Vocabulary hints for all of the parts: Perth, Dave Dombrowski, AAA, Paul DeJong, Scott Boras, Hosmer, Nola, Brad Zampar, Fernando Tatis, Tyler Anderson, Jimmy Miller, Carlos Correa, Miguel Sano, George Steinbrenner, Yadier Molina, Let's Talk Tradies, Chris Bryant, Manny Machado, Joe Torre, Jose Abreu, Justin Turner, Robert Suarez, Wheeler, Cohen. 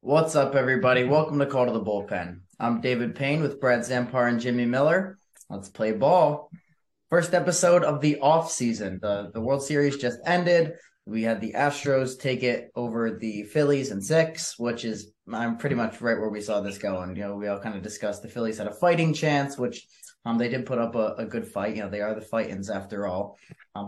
What's up, everybody? Welcome to Call to the Bullpen. I'm David Payne with Brad Zampar and Jimmy Miller. Let's play ball. First episode of the offseason. The World Series just ended. We had the Astros take it over the Phillies in six, which is I'm pretty much right where we saw this going. You know, we all kind of discussed the Phillies had a fighting chance, which they did put up a good fight. You know, they are the Fightins after all.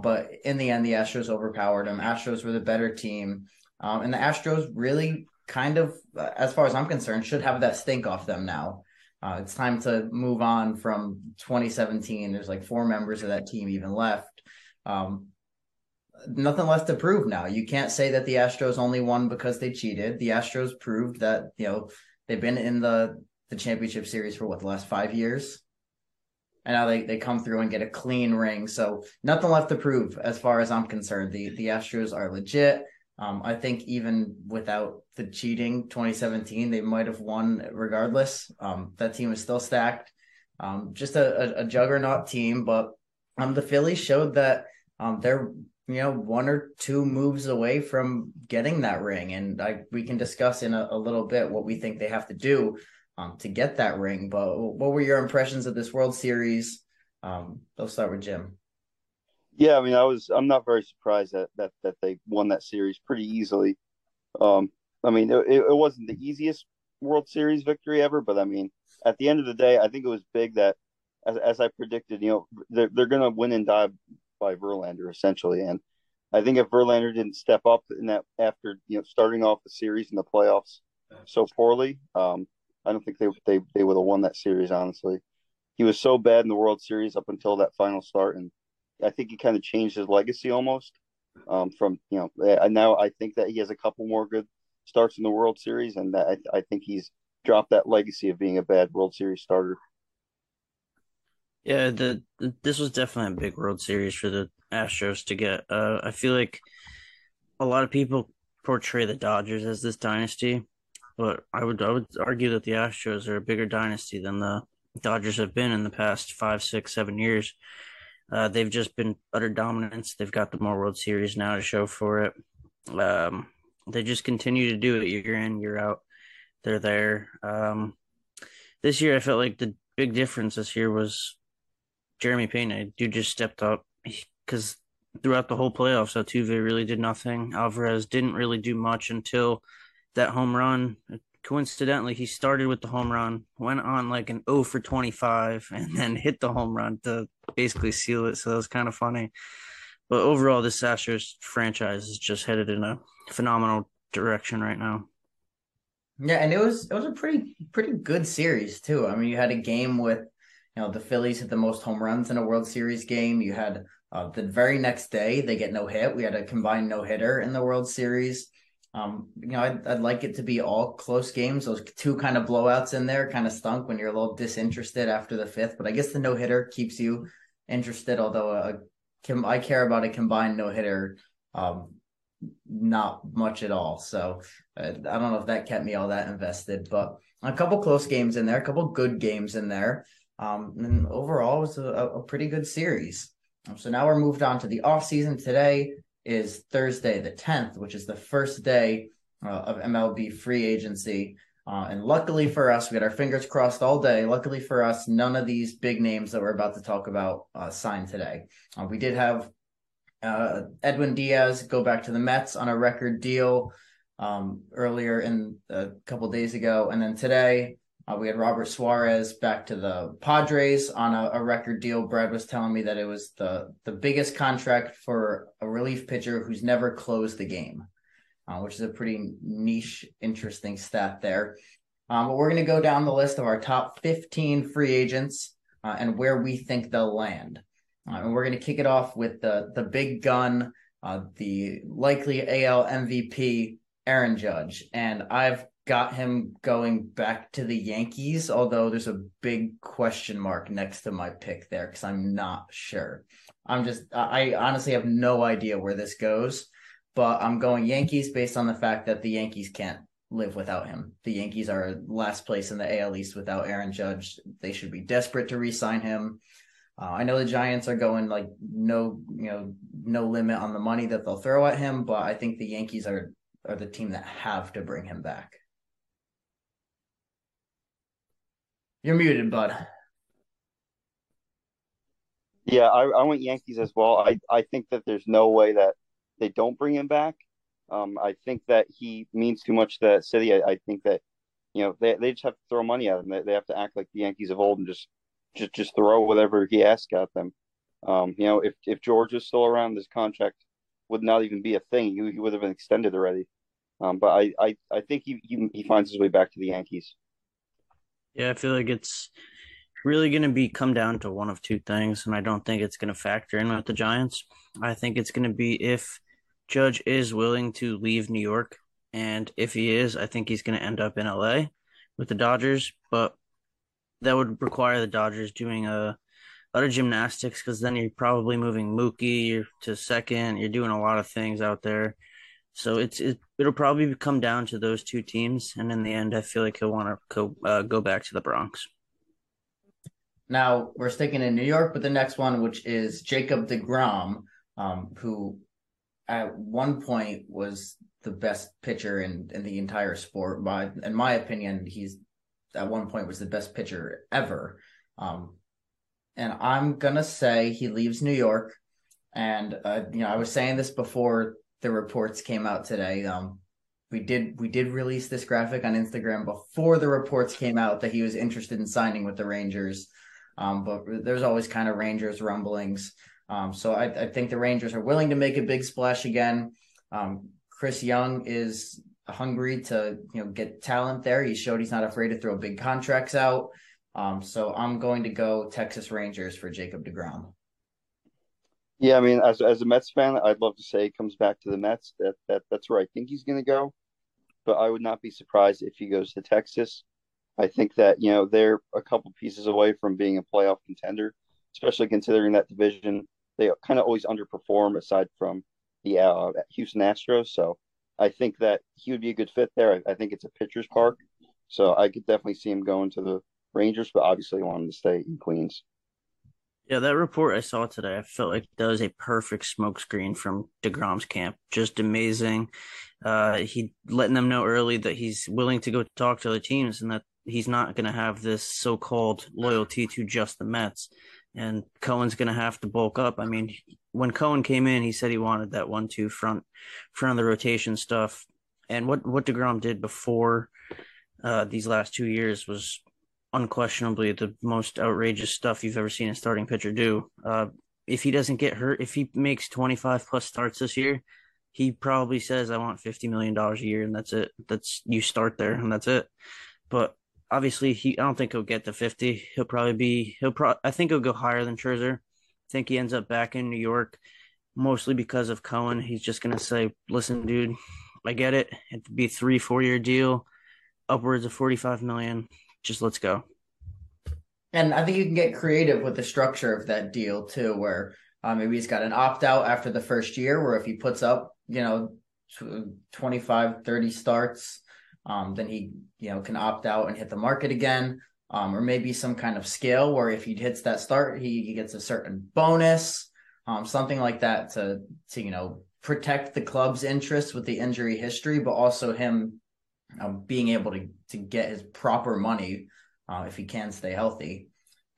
But in the end, the Astros overpowered them. Astros were the better team. And the Astros really kind of, as far as I'm concerned, should have that stink off them now. It's time to move on from 2017. There's like four members of that team even left. Nothing left to prove now. You can't say that the Astros only won because they cheated. The Astros proved that, you know, they've been in the championship series for the last 5 years. And now they come through and get a clean ring. So nothing left to prove as far as I'm concerned. The Astros are legit. I think even without the cheating 2017, they might have won regardless. That team is still stacked. Just a juggernaut team. But the Phillies showed that they're one or two moves away from getting that ring. And we can discuss in a little bit what we think they have to do to get that ring. But what were your impressions of this World Series? I'll start with Jim. Yeah, I mean, I'm not very surprised that they won that series pretty easily. I mean, it wasn't the easiest World Series victory ever, but I mean, at the end of the day, I think it was big that, as I predicted, they're going to win and die by Verlander essentially, and I think if Verlander didn't step up in that after starting off the series in the playoffs so poorly, I don't think they would have won that series. Honestly, he was so bad in the World Series up until that final start, and I think he kind of changed his legacy almost. From now I think that he has a couple more good starts in the World Series, and that I think he's dropped that legacy of being a bad World Series starter. Yeah, this was definitely a big World Series for the Astros to get. I feel like a lot of people portray the Dodgers as this dynasty, but I would argue that the Astros are a bigger dynasty than the Dodgers have been in the past 5, 6, 7 years. They've just been utter dominance. They've got the more World Series now to show for it. They just continue to do it year in, year out. They're there. This year, I felt like the big difference this year was Jeremy Peña. Dude just stepped up because throughout the whole playoffs, Altuve really did nothing. Alvarez didn't really do much until that home run. Coincidentally, he started with the home run, went on like an 0 for 25, and then hit the home run to basically seal it. So that was kind of funny. But overall, this Astros franchise is just headed in a phenomenal direction right now. Yeah, and it was a pretty good series too. I mean, you had a game with the Phillies hit the most home runs in a World Series game. You had the very next day they get no hit. We had a combined no hitter in the World Series. I'd like it to be all close games. Those two kind of blowouts in there kind of stunk when you're a little disinterested after the fifth, but I guess the no-hitter keeps you interested, although I care about a combined no-hitter not much at all. So I don't know if that kept me all that invested, but a couple close games in there, a couple good games in there. And overall, it was a pretty good series. So now we're moved on to the offseason. Today is Thursday the 10th, which is the first day of MLB free agency. And luckily for us, we had our fingers crossed all day. Luckily for us, none of these big names that we're about to talk about signed today. We did have Edwin Diaz go back to the Mets on a record deal earlier in a couple days ago. And then today we had Robert Suarez back to the Padres on a record deal. Brad was telling me that it was the biggest contract for a relief pitcher who's never closed the game, which is a pretty niche, interesting stat there. But we're going to go down the list of our top 15 free agents and where we think they'll land. And we're going to kick it off with the big gun, the likely AL MVP, Aaron Judge. And I've got him going back to the Yankees, although there's a big question mark next to my pick there because I'm not sure. I honestly have no idea where this goes, but I'm going Yankees based on the fact that the Yankees can't live without him. The Yankees are last place in the AL East without Aaron Judge. They should be desperate to re-sign him. I know the Giants are going like no limit on the money that they'll throw at him, but I think the Yankees are the team that have to bring him back. You're muted, bud. Yeah, I went Yankees as well. I think that there's no way that they don't bring him back. I think that he means too much to that city. I think that, they just have to throw money at him. They have to act like the Yankees of old and just throw whatever he asks at them. If George was still around, this contract would not even be a thing. He would have been extended already. But I think he finds his way back to the Yankees. Yeah, I feel like it's really going to come down to one of two things, and I don't think it's going to factor in with the Giants. I think it's going to be if Judge is willing to leave New York, and if he is, I think he's going to end up in LA with the Dodgers, but that would require the Dodgers doing a lot of gymnastics, because then you're probably moving Mookie to second. You're doing a lot of things out there. So it'll probably come down to those two teams, and in the end, I feel like he'll want to go back to the Bronx. Now, we're sticking in New York with the next one, which is Jacob DeGrom, who at one point was the best pitcher in the entire sport. In my opinion, he's at one point was the best pitcher ever. And I'm going to say he leaves New York. And, I was saying this before the reports came out today. We did release this graphic on Instagram before the reports came out that he was interested in signing with the Rangers. But there's always kind of Rangers rumblings. So I think the Rangers are willing to make a big splash again. Chris Young is hungry to get talent there. He showed he's not afraid to throw big contracts out. So I'm going to go Texas Rangers for Jacob DeGrom. Yeah, I mean, as a Mets fan, I'd love to say he comes back to the Mets. That's where I think he's going to go. But I would not be surprised if he goes to Texas. I think that, they're a couple pieces away from being a playoff contender, especially considering that division. They kind of always underperform aside from the Houston Astros. So I think that he would be a good fit there. I think it's a pitcher's park. So I could definitely see him going to the Rangers, but obviously he wanted to stay in Queens. Yeah, that report I saw today, I felt like that was a perfect smokescreen from DeGrom's camp. Just amazing. He letting them know early that he's willing to go talk to other teams and that he's not going to have this so-called loyalty to just the Mets. And Cohen's going to have to bulk up. I mean, when Cohen came in, he said he wanted that 1-2 front of the rotation stuff. And what DeGrom did before these last 2 years was unquestionably the most outrageous stuff you've ever seen a starting pitcher do. If he doesn't get hurt, if he makes 25-plus starts this year, he probably says, I want $50 million a year, and that's it. You start there, and that's it. But obviously, I don't think he'll get to 50. He'll probably be. I think he'll go higher than Scherzer. I think he ends up back in New York, mostly because of Cohen. He's just gonna say, "Listen, dude, I get it. It'd be 3-4 year deal, upwards of $45 million. Just let's go." And I think you can get creative with the structure of that deal too, where maybe he's got an opt out after the first year, where if he puts up 25, 30 starts. Then he, can opt out and hit the market again, or maybe some kind of scale where if he hits that start, he gets a certain bonus, something like that to protect the club's interest with the injury history, but also him being able to get his proper money if he can stay healthy.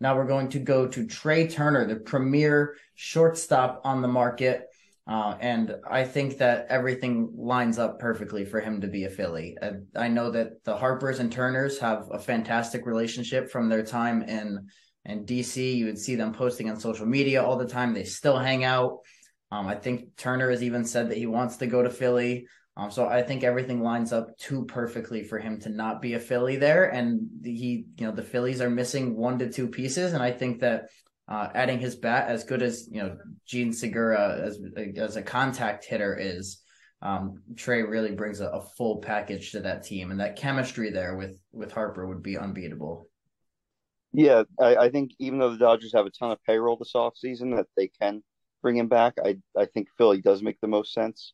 Now we're going to go to Trea Turner, the premier shortstop on the market. And I think that everything lines up perfectly for him to be a Philly. I know that the Harpers and Turners have a fantastic relationship from their time in DC. You would see them posting on social media all the time. They still hang out. I think Turner has even said that he wants to go to Philly. So I think everything lines up too perfectly for him to not be a Philly there. And the Phillies are missing 1 to 2 pieces. And I think that adding his bat, as good as Gene Segura as a contact hitter is, Trea really brings a full package to that team, and that chemistry there with Harper would be unbeatable. Yeah, I think even though the Dodgers have a ton of payroll this offseason that they can bring him back, I think Philly does make the most sense.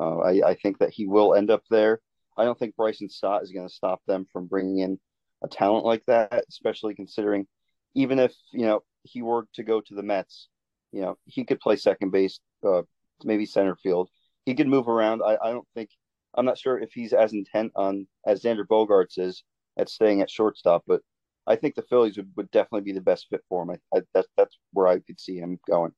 I think that he will end up there. I don't think Bryson Stott is going to stop them from bringing in a talent like that, especially considering even if, you know, he were to go to the Mets, you know, he could play second base, maybe center field. He could move around. I'm not sure if he's as intent on as Xander Bogaerts is at staying at shortstop, but I think the Phillies would definitely be the best fit for him. That's where I could see him going.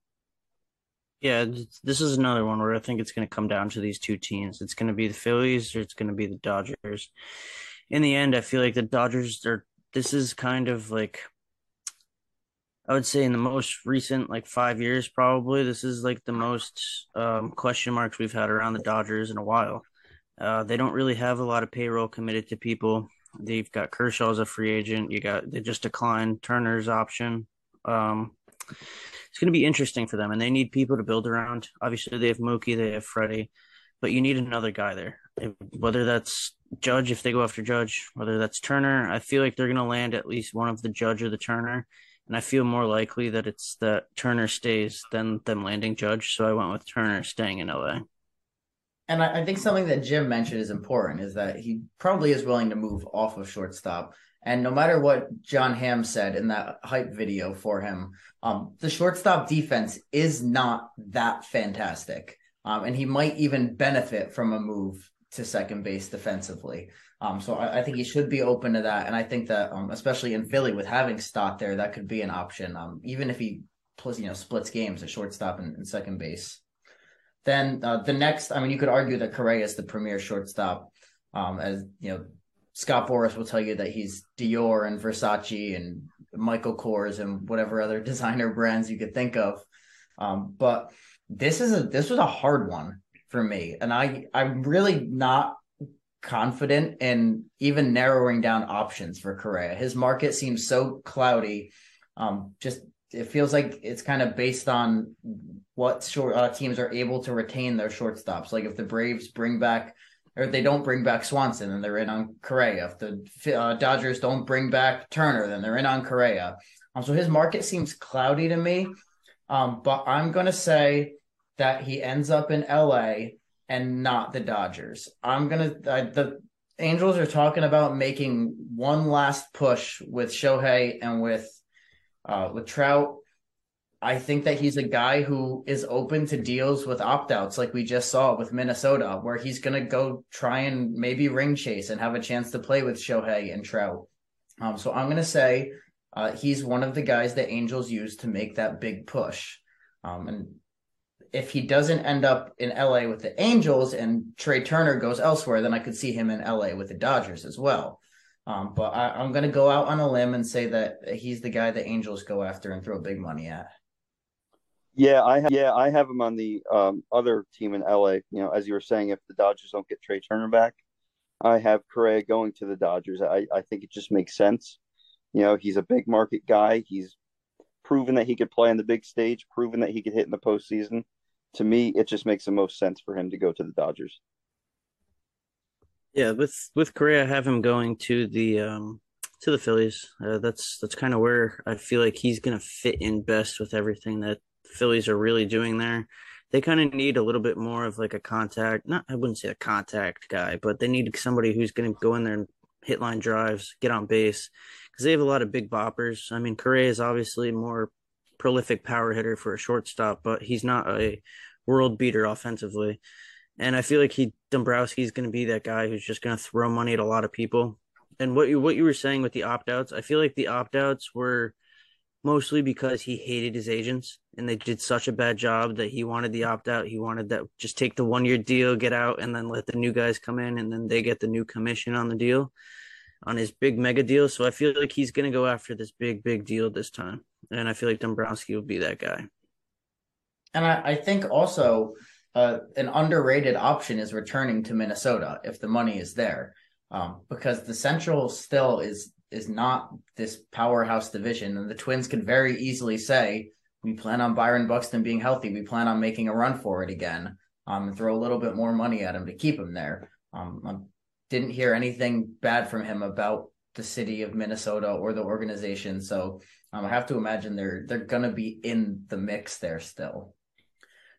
Yeah, this is another one where I think it's going to come down to these two teams. It's going to be the Phillies or it's going to be the Dodgers. In the end, I feel like the Dodgers are. This is kind of like, I would say in the most recent, like 5 years probably, this is like the most question marks we've had around the Dodgers in a while. They don't really have a lot of payroll committed to people. They've got Kershaw as a free agent. They just declined Turner's option. It's going to be interesting for them, and they need people to build around. Obviously, they have Mookie, they have Freddie, but you need another guy there. Whether that's Judge, if they go after Judge, whether that's Turner, I feel like they're going to land at least one of the Judge or the Turner, and I feel more likely that it's that Turner stays than them landing Judge, so I went with Turner staying in L.A. And I think something that Jim mentioned is important is that he probably is willing to move off of shortstop. And no matter what John Hamm said in that hype video for him, the shortstop defense is not that fantastic. And he might even benefit from a move to second base defensively. So I think he should be open to that. And I think that especially in Philly with having Stott there, that could be an option. Even if he plays, splits games at shortstop and second base. Then the next, you could argue that Correa is the premier shortstop. As you know, Scott Boras will tell you that he's Dior and Versace and Michael Kors and whatever other designer brands you could think of. But this was a hard one for me, and I'm really not confident in even narrowing down options for Correa. His market seems so cloudy. It feels like it's kind of based on what teams are able to retain their shortstops. Like if the Braves don't bring back Swanson, then they're in on Correa. If the Dodgers don't bring back Turner, then they're in on Correa. So his market seems cloudy to me. But I'm going to say that he ends up in LA and not the Dodgers. The Angels are talking about making one last push with Shohei and with Trout. I think that he's a guy who is open to deals with opt-outs, like we just saw with Minnesota, where he's going to go try and maybe ring chase and have a chance to play with Shohei and Trout. So I'm going to say he's one of the guys the Angels use to make that big push. And if he doesn't end up in LA with the Angels and Trea Turner goes elsewhere, then I could see him in LA with the Dodgers as well. But I'm going to go out on a limb and say that he's the guy the Angels go after and throw big money at. Yeah, I have him on the other team in LA. As you were saying, if the Dodgers don't get Trea Turner back, I have Correa going to the Dodgers. I think it just makes sense. He's a big market guy. He's proven that he could play on the big stage, proven that he could hit in the postseason. To me, it just makes the most sense for him to go to the Dodgers. Yeah, with Correa, I have him going to the Phillies. That's kind of where I feel like he's going to fit in best with everything that the Phillies are really doing there. They kind of need a little bit more of like a contact. I wouldn't say a contact guy, but they need somebody who's going to go in there and hit line drives, get on base, because they have a lot of big boppers. Correa is obviously more prolific power hitter for a shortstop, but he's not a world beater offensively. And I feel like Dombrowski is going to be that guy who's just going to throw money at a lot of people. And what you were saying with the opt-outs, I feel like the opt-outs were mostly because he hated his agents and they did such a bad job that he wanted the opt-out. He wanted that, just take the one-year deal, get out, and then let the new guys come in, and then they get the new commission on the deal, on his big mega deal. So I feel like he's going to go after this big deal this time. And I feel like Dombrowski will be that guy. And I think also an underrated option is returning to Minnesota if the money is there, because the Central still is not this powerhouse division, and the Twins could very easily say, we plan on Byron Buxton being healthy. We plan on making a run for it again, and throw a little bit more money at him to keep him there. I didn't hear anything bad from him about the city of Minnesota or the organization. So I have to imagine they're going to be in the mix there still.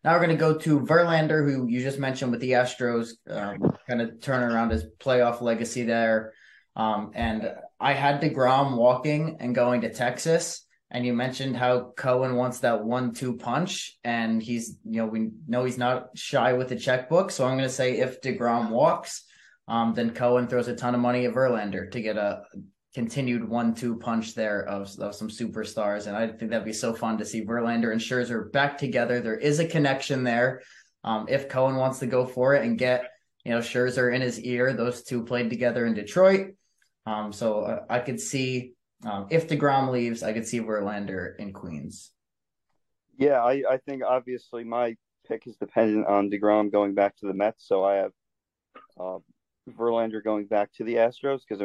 Now we're going to go to Verlander, who you just mentioned with the Astros, kind of turn around his playoff legacy there. And I had DeGrom walking and going to Texas. And you mentioned how Cohen wants that 1-2 punch, and he's, we know he's not shy with the checkbook. So I'm going to say if DeGrom walks, then Cohen throws a ton of money at Verlander to get a continued 1-2 punch there of some superstars. And I think that'd be so fun to see Verlander and Scherzer back together. There is a connection there. If Cohen wants to go for it and get, Scherzer in his ear, those two played together in Detroit. So I could see, if DeGrom leaves, I could see Verlander in Queens. Yeah, I think obviously my pick is dependent on DeGrom going back to the Mets. So I have Verlander going back to the Astros because,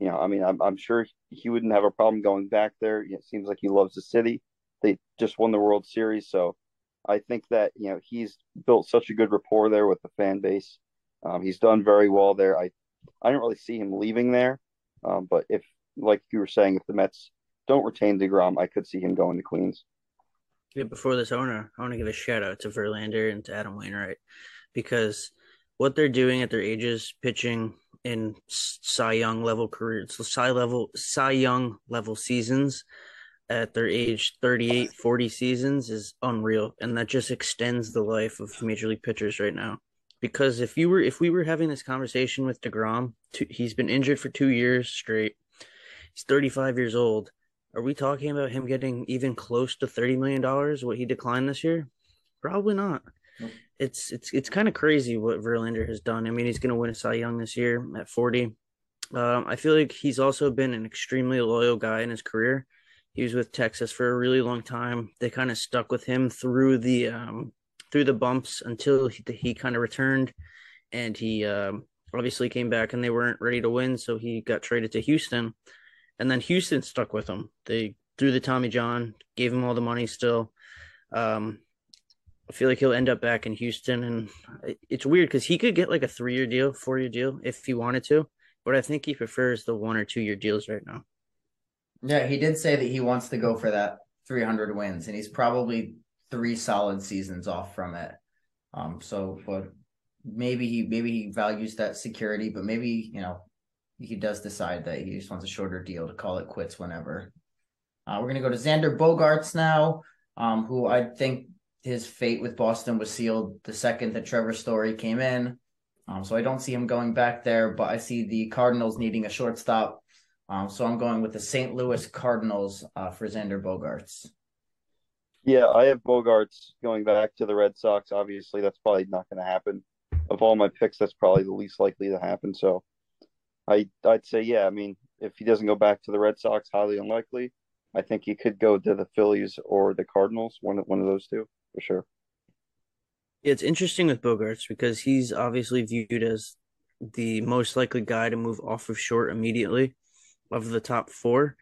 I'm sure he wouldn't have a problem going back there. It seems like he loves the city. They just won the World Series. So I think that, he's built such a good rapport there with the fan base. He's done very well there. I don't really see him leaving there. But if, like you were saying, if the Mets don't retain DeGrom, I could see him going to Queens. Yeah, before this owner, I want to give a shout out to Verlander and to Adam Wainwright because what they're doing at their ages, pitching in Cy Young level careers, Cy Young level seasons at their age 38, 40 seasons is unreal, and that just extends the life of major league pitchers right now. Because if we were having this conversation with DeGrom, he's been injured for 2 years straight. He's 35 years old. Are we talking about him getting even close to $30 million, what he declined this year? Probably not. Nope. It's kind of crazy what Verlander has done. I mean, he's going to win a Cy Young this year at 40. I feel like he's also been an extremely loyal guy in his career. He was with Texas for a really long time. They kind of stuck with him through the bumps until he kind of returned, and he obviously came back, and they weren't ready to win, so he got traded to Houston. And then Houston stuck with him. They threw the Tommy John, gave him all the money still. I feel like he'll end up back in Houston. And it's weird because he could get like a 3-year deal, 4-year deal if he wanted to. But I think he prefers the 1 or 2 year deals right now. Yeah, he did say that he wants to go for that 300 wins. And he's probably 3 solid seasons off from it. But maybe he values that security, but maybe, he does decide that he just wants a shorter deal to call it quits whenever. We're going to go to Xander Bogaerts now, who I think his fate with Boston was sealed the second that Trevor Story came in. So I don't see him going back there, but I see the Cardinals needing a shortstop. So I'm going with the St. Louis Cardinals for Xander Bogaerts. Yeah, I have Bogaerts going back to the Red Sox. Obviously, that's probably not going to happen. Of all my picks, that's probably the least likely to happen, so I'd say, yeah, if he doesn't go back to the Red Sox, highly unlikely. I think he could go to the Phillies or the Cardinals, one of those two, for sure. It's interesting with Bogaerts because he's obviously viewed as the most likely guy to move off of short immediately of the top 4.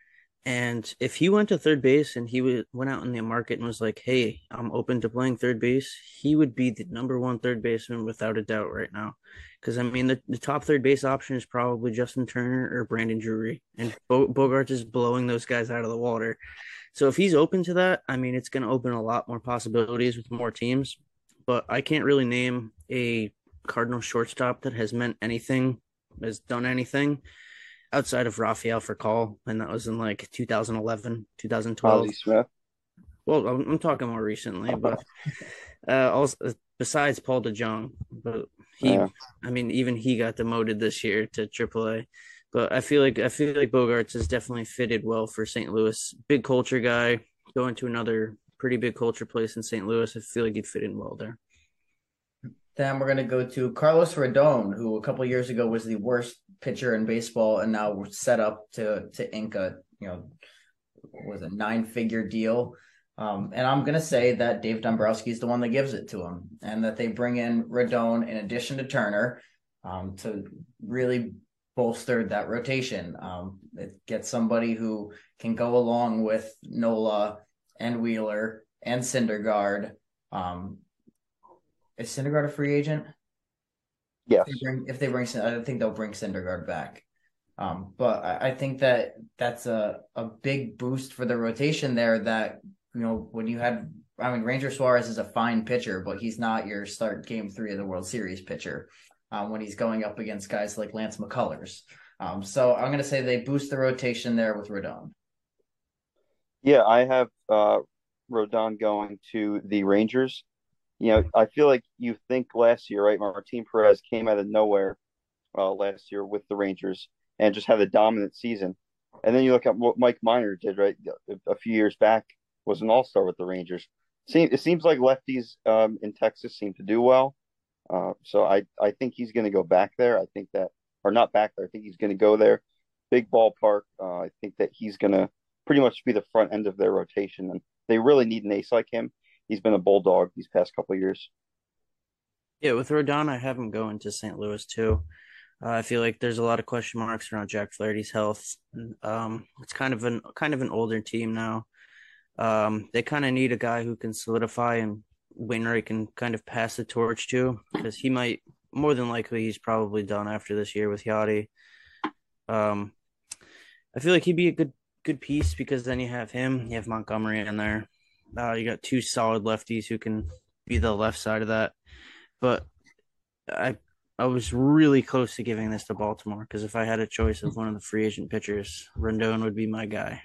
And if he went to third base and he went out in the market and was like, hey, I'm open to playing third base, he would be the #1 third baseman without a doubt right now. Because, the top third base option is probably Justin Turner or Brandon Drury. And Bogaerts is blowing those guys out of the water. So if he's open to that, it's going to open a lot more possibilities with more teams. But I can't really name a Cardinal shortstop that has meant anything, has done anything, outside of Rafael Furcal, and that was in 2011, 2012. Ollie Smith. Well, I'm talking more recently, but also besides Paul DeJong, but he, yeah. Even he got demoted this year to AAA. But I feel like Bogaerts has definitely fitted well for St. Louis. Big culture guy, going to another pretty big culture place in St. Louis. I feel like he'd fit in well there. Then we're going to go to Carlos Rodon, who a couple of years ago was the worst pitcher in baseball, and now we're set up to ink a, was a 9-figure deal. And I'm going to say that Dave Dombrowski is the one that gives it to him, and that they bring in Rodon in addition to Turner to really bolster that rotation. Get somebody who can go along with Nola and Wheeler and Syndergaard. Is Syndergaard a free agent? Yes. If they bring, I don't think they'll bring Syndergaard back. But I think that that's a big boost for the rotation there that, when you had, Ranger Suarez is a fine pitcher, but he's not your start game 3 of the World Series pitcher when he's going up against guys like Lance McCullers. So I'm going to say they boost the rotation there with Rodon. Yeah, I have Rodon going to the Rangers. You know, I feel like you think last year, right? Martin Perez came out of nowhere last year with the Rangers and just had a dominant season. And then you look at what Mike Minor did, right? A few years back, was an all-star with the Rangers. It seems like lefties in Texas seem to do well. So I think he's going to go back there. I think that – or not back there. I think he's going to go there. Big ballpark. I think that he's going to pretty much be the front end of their rotation. And they really need an ace like him. He's been a bulldog these past couple of years. Yeah, with Rodon, I have him going to St. Louis too. I feel like there's a lot of question marks around Jack Flaherty's health. It's kind of an older team now. They kind of need a guy who can solidify and Wainwright can kind of pass the torch to, because he might more than likely he's probably done after this year with Yachty. I feel like he'd be a good piece, because then you have him, you have Montgomery in there. You got two solid lefties who can be the left side of that. But I was really close to giving this to Baltimore, because if I had a choice of one of the free agent pitchers, Rendon would be my guy.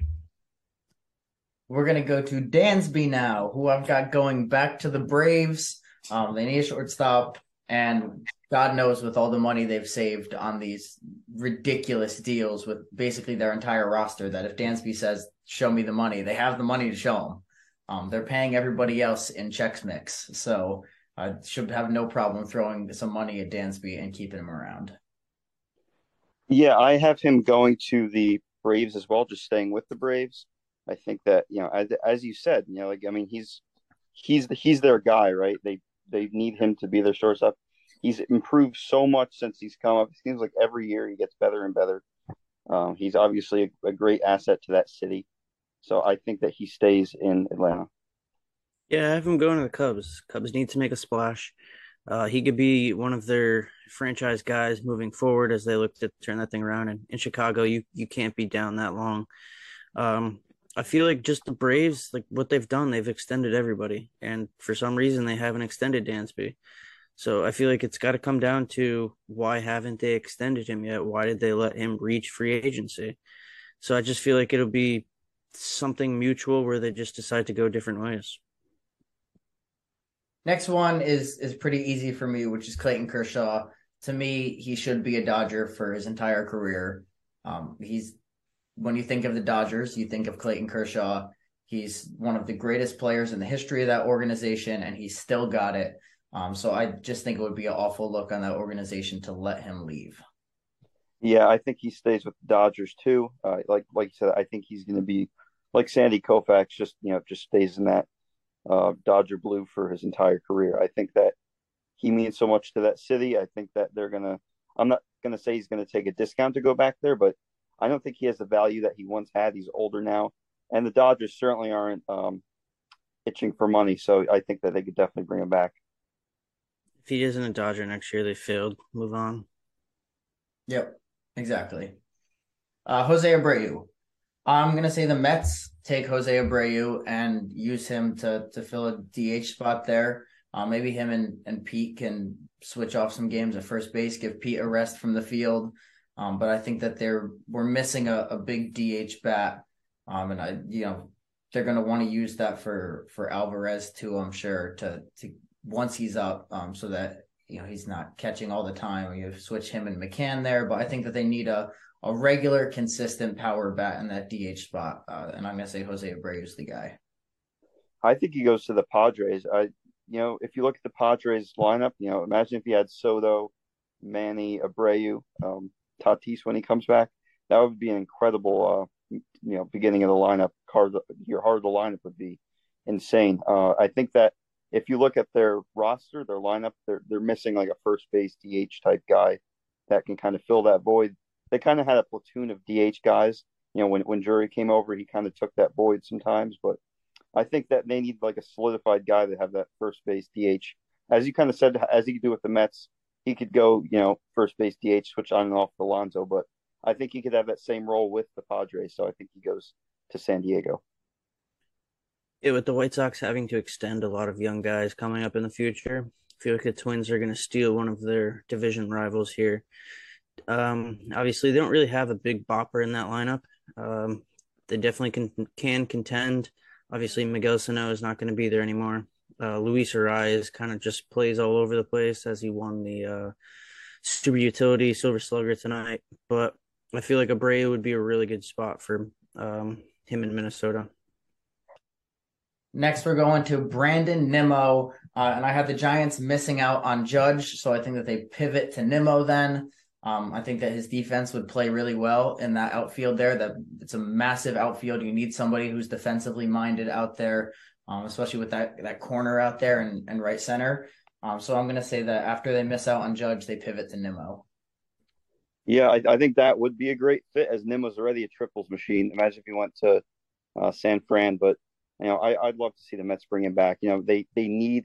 We're going to go to Dansby now, who I've got going back to the Braves. They need a shortstop, and God knows with all the money they've saved on these ridiculous deals with basically their entire roster, that if Dansby says, show me the money, they have the money to show him. They're paying everybody else in checks mix, so I should have no problem throwing some money at Dansby and keeping him around. Yeah, I have him going to the Braves as well, just staying with the Braves. I think that, you know, as you said, you know, like, I mean, he's their guy, right? They need him to be their shortstop. He's improved so much since he's come up. It seems like every year he gets better and better. He's obviously a great asset to that city. So I think that he stays in Atlanta. Yeah, I have him going to the Cubs. Cubs need to make a splash. He could be one of their franchise guys moving forward as they look to turn that thing around. And in Chicago, you can't be down that long. I feel like just the Braves, like what they've done, they've extended everybody. And for some reason, they haven't extended Dansby. So I feel like it's got to come down to, why haven't they extended him yet? Why did they let him reach free agency? So I just feel like it'll be something mutual where they just decide to go different ways. Next one is pretty easy for me, which is Clayton Kershaw. To me, he should be a Dodger for his entire career. When you think of the Dodgers, you think of Clayton Kershaw. He's one of the greatest players in the history of that organization, and he's still got it. So I just think it would be an awful look on that organization to let him leave. Yeah, I think he stays with the Dodgers too. Like you said, I think he's going to be like Sandy Koufax, just stays in that Dodger blue for his entire career. I think that he means so much to that city. I think that I'm not going to say he's going to take a discount to go back there, but I don't think he has the value that he once had. He's older now, and the Dodgers certainly aren't itching for money. So I think that they could definitely bring him back. If he isn't a Dodger next year, they failed. Move on. Yep, exactly. Jose Abreu. I'm going to say the Mets take Jose Abreu and use him to fill a DH spot there. Maybe him and Pete can switch off some games at first base, give Pete a rest from the field. But I think that we're missing a big DH bat, and they're going to want to use that for Alvarez too, I'm sure, to once he's up, so that he's not catching all the time. You switch him and McCann there, but I think that they need a regular, consistent power bat in that DH spot, and I'm going to say Jose Abreu's the guy. I think he goes to the Padres. If you look at the Padres lineup, imagine if he had Soto, Manny, Abreu, Tatis when he comes back. That would be an incredible beginning of the lineup. Your heart of the lineup would be insane. I think that if you look at their roster, their lineup, they're missing like a first base DH type guy that can kind of fill that void. They kind of had a platoon of DH guys. When Drury came over, he kind of took that void sometimes, but I think that they need like a solidified guy to have that first base DH. As you kind of said, as he could do with the Mets, he could go, first base DH, switch on and off Alonso, but I think he could have that same role with the Padres, so I think he goes to San Diego. Yeah, with the White Sox having to extend a lot of young guys coming up in the future, I feel like the Twins are going to steal one of their division rivals here. Obviously, they don't really have a big bopper in that lineup. They definitely can contend. Obviously, Miguel Sano is not going to be there anymore. Luis Arias kind of just plays all over the place as he won the Super Utility Silver Slugger tonight. But I feel like Abreu would be a really good spot for him in Minnesota. Next, we're going to Brandon Nimmo, and I have the Giants missing out on Judge, so I think that they pivot to Nimmo then. I think that his defense would play really well in that outfield there. That it's a massive outfield. You need somebody who's defensively minded out there, especially with that corner out there and right center. So I'm going to say that after they miss out on Judge, they pivot to Nimmo. Yeah, I think that would be a great fit, as Nimmo's already a triples machine. Imagine if he went to San Fran, but you know, I'd love to see the Mets bring him back. You know, they need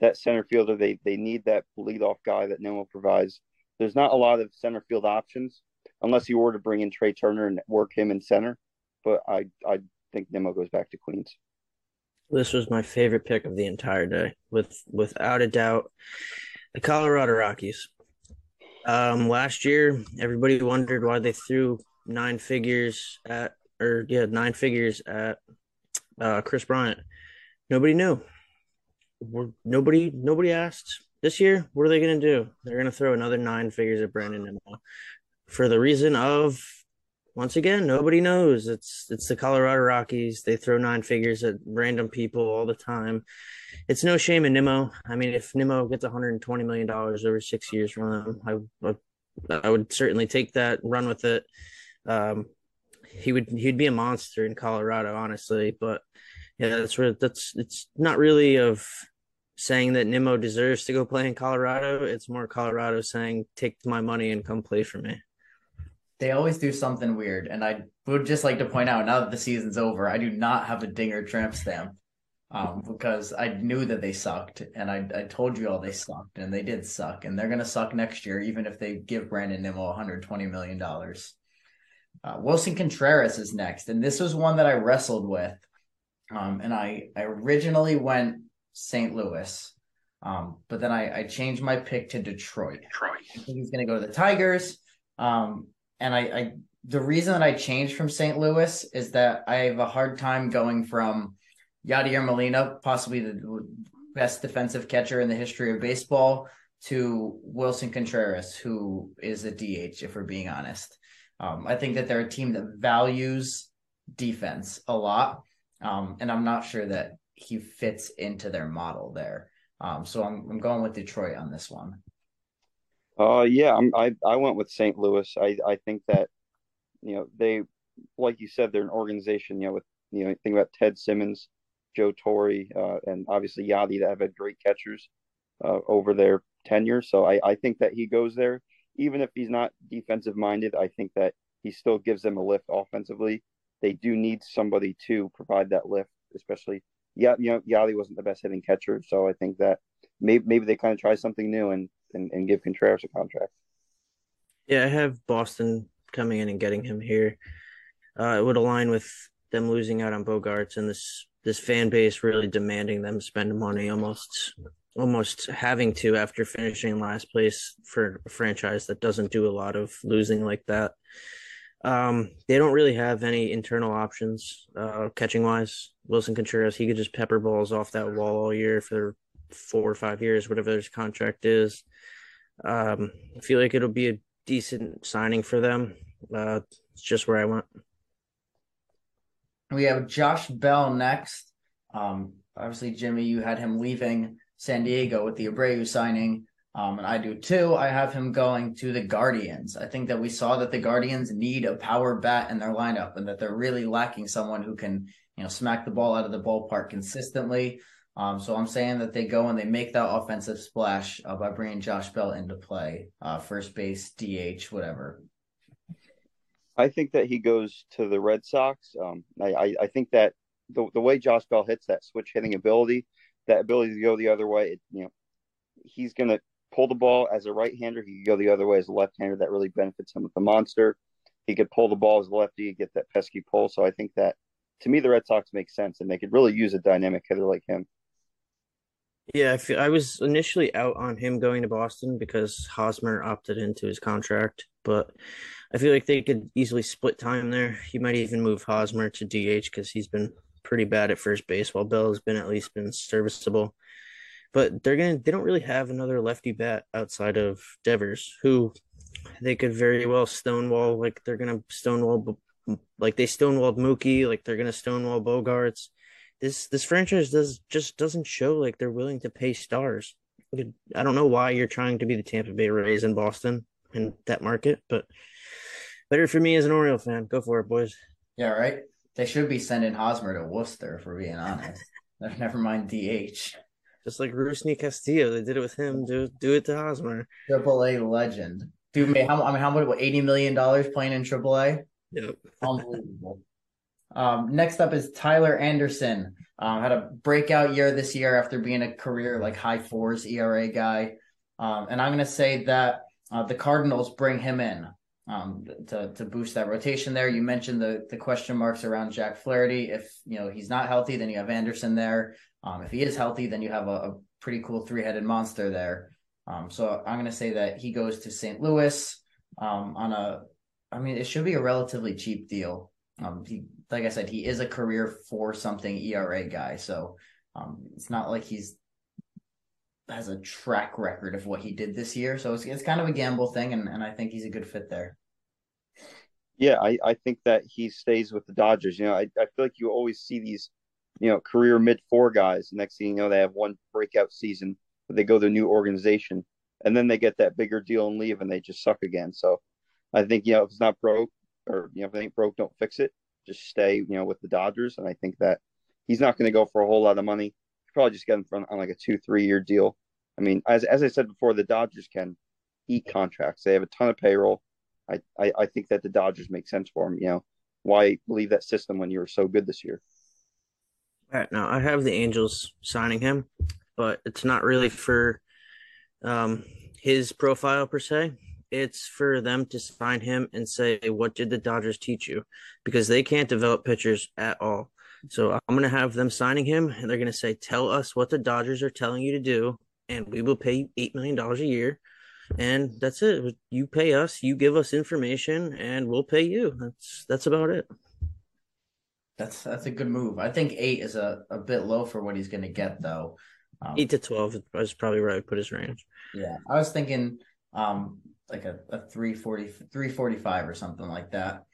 that center fielder. They need that leadoff guy that Nimmo provides. There's not a lot of center field options unless you were to bring in Trea Turner and work him in center. But I think Nimmo goes back to Queens. This was my favorite pick of the entire day, without a doubt, the Colorado Rockies. Last year, everybody wondered why they threw nine figures at Chris Bryant. Nobody knew. Nobody asked. This year, what are they going to do? They're going to throw another nine figures at Brandon Nimmo for the reason of, once again, nobody knows. It's the Colorado Rockies. They throw nine figures at random people all the time. It's no shame in Nimmo. I mean, if Nimmo gets $120 million over 6 years from them, I would certainly take that, run with it. He'd be a monster in Colorado, honestly. But yeah, it's not really of saying that Nimmo deserves to go play in Colorado. It's more Colorado saying, take my money and come play for me. They always do something weird. And I would just like to point out, now that the season's over, I do not have a Dinger tramp stamp because I knew that they sucked. And I told you all they sucked, and they did suck. And they're going to suck next year, even if they give Brandon Nimmo $120 million. Wilson Contreras is next. And this was one that I wrestled with. And I originally went St. Louis, but then I changed my pick to Detroit. I think he's going to go to the Tigers, and I the reason that I changed from St. Louis is that I have a hard time going from Yadier Molina, possibly the best defensive catcher in the history of baseball, to Wilson Contreras, who is a DH, if we're being honest. I think that they're a team that values defense a lot, and I'm not sure that he fits into their model there. So I'm going with Detroit on this one. I went with St. Louis. I think that, you know, they, like you said, they're an organization, you know, with, you know, think about Ted Simmons, Joe Torre, and obviously Yadi, that have had great catchers over their tenure. So I think that he goes there, even if he's not defensive minded. I think that he still gives them a lift offensively. They do need somebody to provide that lift, especially. Yeah, you know, Yadi wasn't the best hitting catcher, so I think that maybe they kind of try something new and give Contreras a contract. Yeah, I have Boston coming in and getting him here. It would align with them losing out on Bogaerts and this fan base really demanding them spend money, almost having to after finishing last place for a franchise that doesn't do a lot of losing like that. They don't really have any internal options, catching wise. Wilson Contreras, he could just pepper balls off that wall all year for 4 or 5 years, whatever his contract is. I feel like it'll be a decent signing for them. It's just where I went. We have Josh Bell next. Obviously, Jimmy, you had him leaving San Diego with the Abreu signing. And I do too. I have him going to the Guardians. I think that we saw that the Guardians need a power bat in their lineup and that they're really lacking someone who can, you know, smack the ball out of the ballpark consistently. So I'm saying that they go and they make that offensive splash by bringing Josh Bell into play, first base, DH, whatever. I think that he goes to the Red Sox. I think that the way Josh Bell hits, that switch hitting ability, that ability to go the other way, it, you know, he's going to pull the ball as a right-hander. He could go the other way as a left-hander. That really benefits him with the monster. He could pull the ball as a lefty, get that pesky pull. So I think that, to me, the Red Sox make sense, and they could really use a dynamic hitter like him. Yeah, I was initially out on him going to Boston because Hosmer opted into his contract, but I feel like they could easily split time there. You might even move Hosmer to DH because he's been pretty bad at first base, while Bell has been at least been serviceable. But they don't really have another lefty bat outside of Devers, who they could very well stonewall. Like they're gonna stonewall, like they stonewalled Mookie. Like they're gonna stonewall Bogaerts. This franchise doesn't show like they're willing to pay stars. I don't know why you're trying to be the Tampa Bay Rays in Boston in that market, but better for me as an Oriole fan. Go for it, boys. Yeah, right. They should be sending Hosmer to Worcester, if we're being honest. Never mind DH. Just like Rusney Castillo, they did it with him. Do it to Hosmer. AAA legend. Dude, how much? What, $80 million playing in AAA? Yep. Unbelievable. Next up is Tyler Anderson. Had a breakout year this year after being a career like high fours ERA guy. And I'm going to say that the Cardinals bring him in to boost that rotation there. You mentioned the question marks around Jack Flaherty. If he's not healthy, then you have Anderson there. If he is healthy, then you have a pretty cool three-headed monster there. So I'm going to say that he goes to St. Louis it should be a relatively cheap deal. Like I said, he is a career for something ERA guy. So it's not like has a track record of what he did this year. So it's kind of a gamble thing, and I think he's a good fit there. Yeah, I think that he stays with the Dodgers. I feel like you always see these, career mid-four guys. Next thing you know, they have one breakout season, but they go to a new organization, and then they get that bigger deal and leave, and they just suck again. So I think, if it's not broke, or if it ain't broke, don't fix it. Just stay, with the Dodgers. And I think that he's not going to go for a whole lot of money. He'll probably just get him on like a 2-3 year deal. I mean, as I said before, the Dodgers can eat contracts. They have a ton of payroll. I think that the Dodgers make sense for him. Why leave that system when you were so good this year? All right, now I have the Angels signing him, but it's not really for his profile per se. It's for them to sign him and say, what did the Dodgers teach you? Because they can't develop pitchers at all. So I'm going to have them signing him, and they're going to say, tell us what the Dodgers are telling you to do, and we will pay you $8 million a year. And that's it. You pay us, you give us information, and we'll pay you. That's about it. That's a good move. I think 8 is a bit low for what he's going to get, though. 8 to 12 is probably where I put his range. Yeah, I was thinking like a 340, 345 or something like that.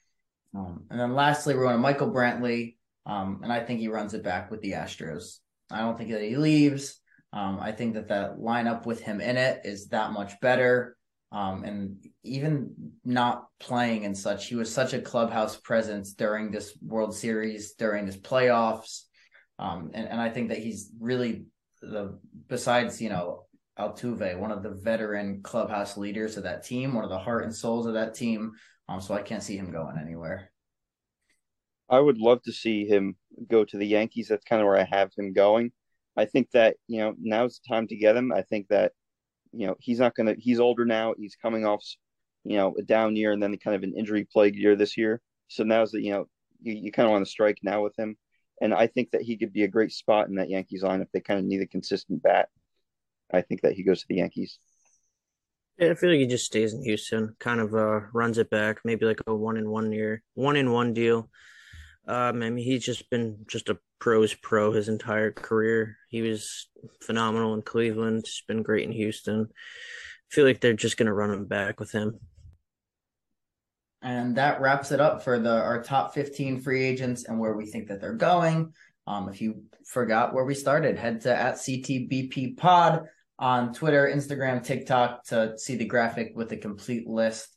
And then lastly, we're on Michael Brantley, and I think he runs it back with the Astros. I don't think that he leaves. I think that lineup with him in it is that much better. And even not playing and such, he was such a clubhouse presence during this World Series, during this playoffs. And I think that he's really besides, Altuve, one of the veteran clubhouse leaders of that team, one of the heart and souls of that team. So I can't see him going anywhere. I would love to see him go to the Yankees. That's kind of where I have him going. I think that, now's the time to get him. I think that, he's not going to, he's older now. He's coming off, a down year and then kind of an injury plagued year this year. So now's the, you kind of want to strike now with him. And I think that he could be a great spot in that Yankees line if they kind of need a consistent bat. I think that he goes to the Yankees. Yeah, I feel like he just stays in Houston, kind of runs it back, maybe like a 1-in-1 deal. He's just been a pro's pro his entire career. He was phenomenal in Cleveland, just been great in Houston. I feel like they're just going to run him back with him. And that wraps it up for our top 15 free agents and where we think that they're going. If you forgot where we started, head to @CTBPPod on Twitter, Instagram, TikTok to see the graphic with the complete list.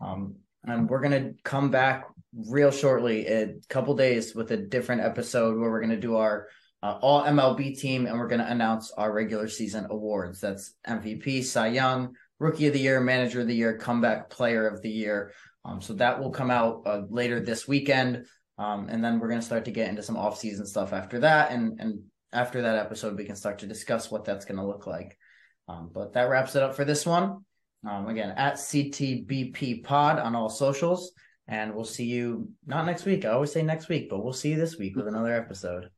And we're going to come back real shortly, a couple days, with a different episode where we're going to do our all MLB team, and we're going to announce our regular season awards. That's MVP, Cy Young, Rookie of the Year, Manager of the Year, Comeback Player of the Year. So that will come out later this weekend. And then we're going to start to get into some off-season stuff after that. And after that episode, we can start to discuss what that's going to look like. But that wraps it up for this one. Again, @CTBPPod on all socials. And we'll see you, not next week. I always say next week, but we'll see you this week with another episode.